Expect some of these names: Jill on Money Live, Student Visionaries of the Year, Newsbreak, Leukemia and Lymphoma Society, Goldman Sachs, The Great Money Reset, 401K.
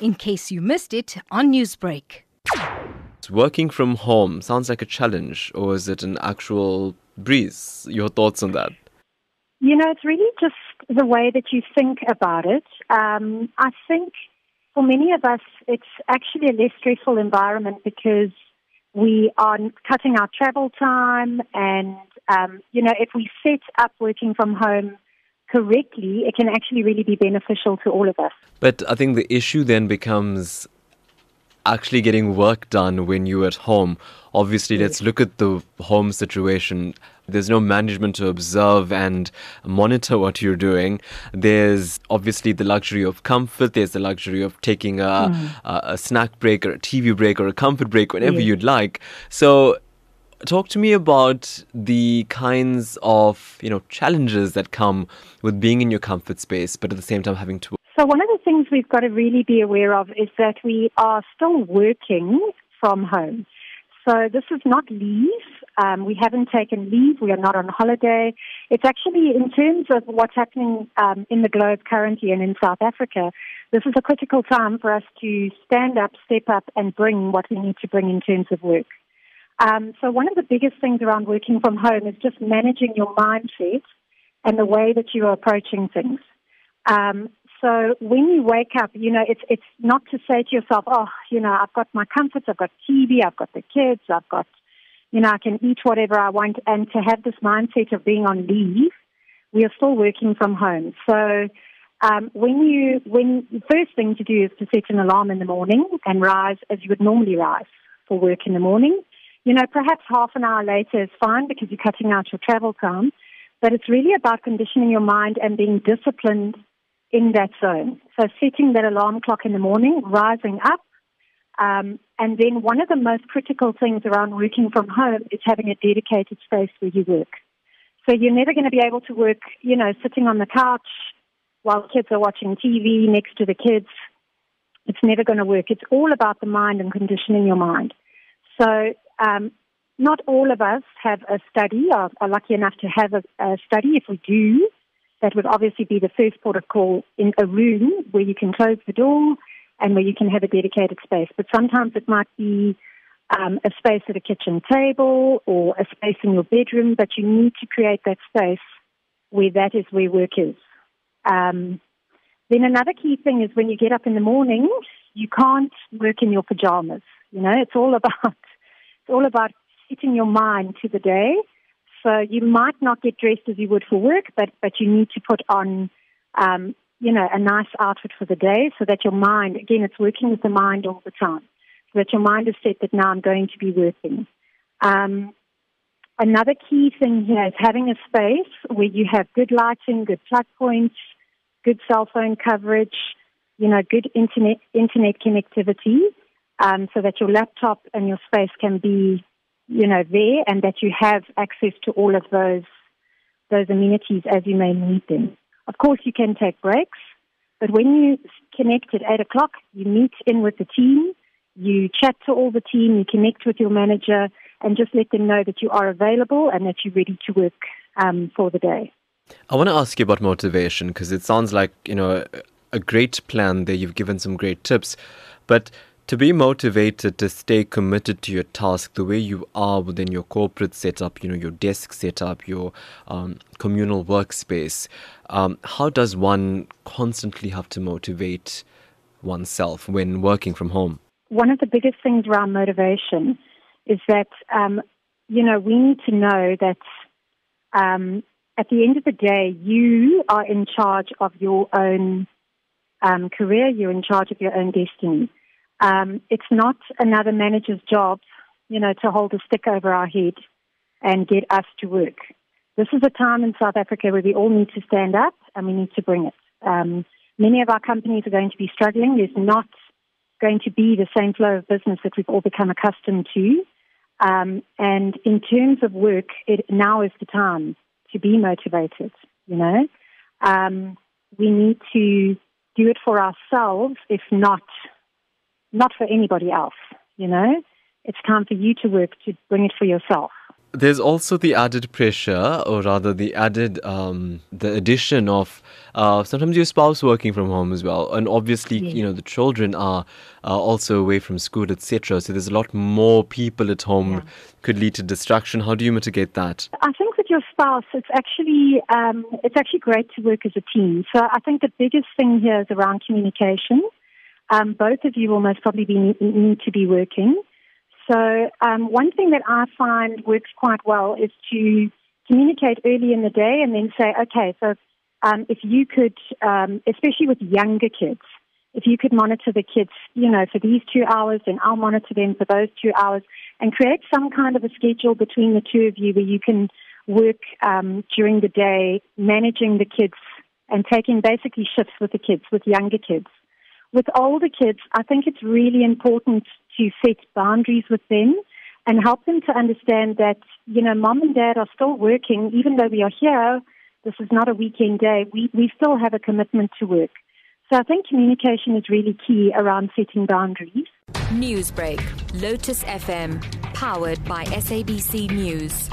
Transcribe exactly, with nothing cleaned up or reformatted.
in case you missed it on Newsbreak. Working from home sounds like a challenge, or is it an actual breeze? Your thoughts on that? You know, it's really just the way that you think about it. Um, I think for many of us, it's actually a less stressful environment because we are cutting our travel time and, um, you know, if we set up working from home correctly, it can actually really be beneficial to all of us. But I think the issue then becomes actually getting work done when you're at home. Obviously, let's look at the home situation. There's no management to observe and monitor what you're doing. There's obviously the luxury of comfort. There's the luxury of taking a, mm. a, a snack break or a T V break or a comfort break whenever yeah. you'd like. So talk to me about the kinds of, you know, challenges that come with being in your comfort space, but at the same time having to work. So one of the things we've got to really be aware of is that we are still working from home. So this is not leave. Um, we haven't taken leave. We are not on holiday. It's actually, in terms of what's happening um, in the globe currently and in South Africa, this is a critical time for us to stand up, step up, and bring what we need to bring in terms of work. Um, so one of the biggest things around working from home is just managing your mindset and the way that you are approaching things. Um, So when you wake up, you know, it's it's not to say to yourself, oh, you know, I've got my comforts, I've got T V, I've got the kids, I've got, you know, I can eat whatever I want. And to have this mindset of being on leave, we are still working from home. So um, when you, when the first thing to do is to set an alarm in the morning and rise as you would normally rise for work in the morning. You know, perhaps half an hour later is fine because you're cutting out your travel time. But it's really about conditioning your mind and being disciplined in that zone. So setting that alarm clock in the morning, rising up, um, and then one of the most critical things around working from home is having a dedicated space where you work. So you're never going to be able to work, you know, sitting on the couch while kids are watching T V next to the kids. It's never going to work. It's all about the mind and conditioning your mind. So um, not all of us have a study, or are lucky enough to have a, a study. If we do, that would obviously be the first port of call, in a room where you can close the door and where you can have a dedicated space. But sometimes it might be um, a space at a kitchen table or a space in your bedroom, but you need to create that space where that is where work is. Um, then another key thing is when you get up in the morning, you can't work in your pajamas. You know, it's all about, it's all about setting your mind to the day. So you might not get dressed as you would for work, but, but you need to put on, um, you know, a nice outfit for the day so that your mind, again, it's working with the mind all the time, so that your mind is set that now I'm going to be working. Um, another key thing here is having a space where you have good lighting, good plug points, good cell phone coverage, you know, good internet, internet connectivity, um, so that your laptop and your space can be, you know, there, and that you have access to all of those those amenities as you may need them. Of course, you can take breaks, but when you connect at eight o'clock, you meet in with the team, you chat to all the team, you connect with your manager, and just let them know that you are available and that you're ready to work um, for the day. I want to ask you about motivation, because it sounds like, you know, a great plan there. You've given some great tips, but to be motivated to stay committed to your task the way you are within your corporate setup, you know, your desk setup, your um, communal workspace, um, how does one constantly have to motivate oneself when working from home? One of the biggest things around motivation is that, um, you know, we need to know that um, at the end of the day, you are in charge of your own um, career, you're in charge of your own destiny. Um, it's not another manager's job, you know, to hold a stick over our head and get us to work. This is a time in South Africa where we all need to stand up and we need to bring it. Um, many of our companies are going to be struggling. There's not going to be the same flow of business that we've all become accustomed to. Um, and in terms of work, it, now is the time to be motivated, you know. Um, we need to do it for ourselves, if not not for anybody else, you know. It's time for you to work to bring it for yourself. there's also the added pressure, or rather the added, um, the addition of uh, sometimes your spouse working from home as well. And obviously, yeah. you know, the children are uh, also away from school, et cetera. So there's a lot more people at home, yeah. could lead to distraction. How do you mitigate that? I think with your spouse, it's actually, um, it's actually great to work as a team. So I think the biggest thing here is around communication. Um, both of you will most probably be, need to be working. So um, one thing that I find works quite well is to communicate early in the day and then say, okay, so um, if you could, um, especially with younger kids, if you could monitor the kids, you know, for these two hours, then I'll monitor them for those two hours and create some kind of a schedule between the two of you where you can work um, during the day, managing the kids and taking basically shifts with the kids, with younger kids. With older kids, I think it's really important to set boundaries with them and help them to understand that, you know, mom and dad are still working. Even though we are here, this is not a weekend day. We, we still have a commitment to work. So I think communication is really key around setting boundaries. Newsbreak, Lotus F M, powered by S A B C News.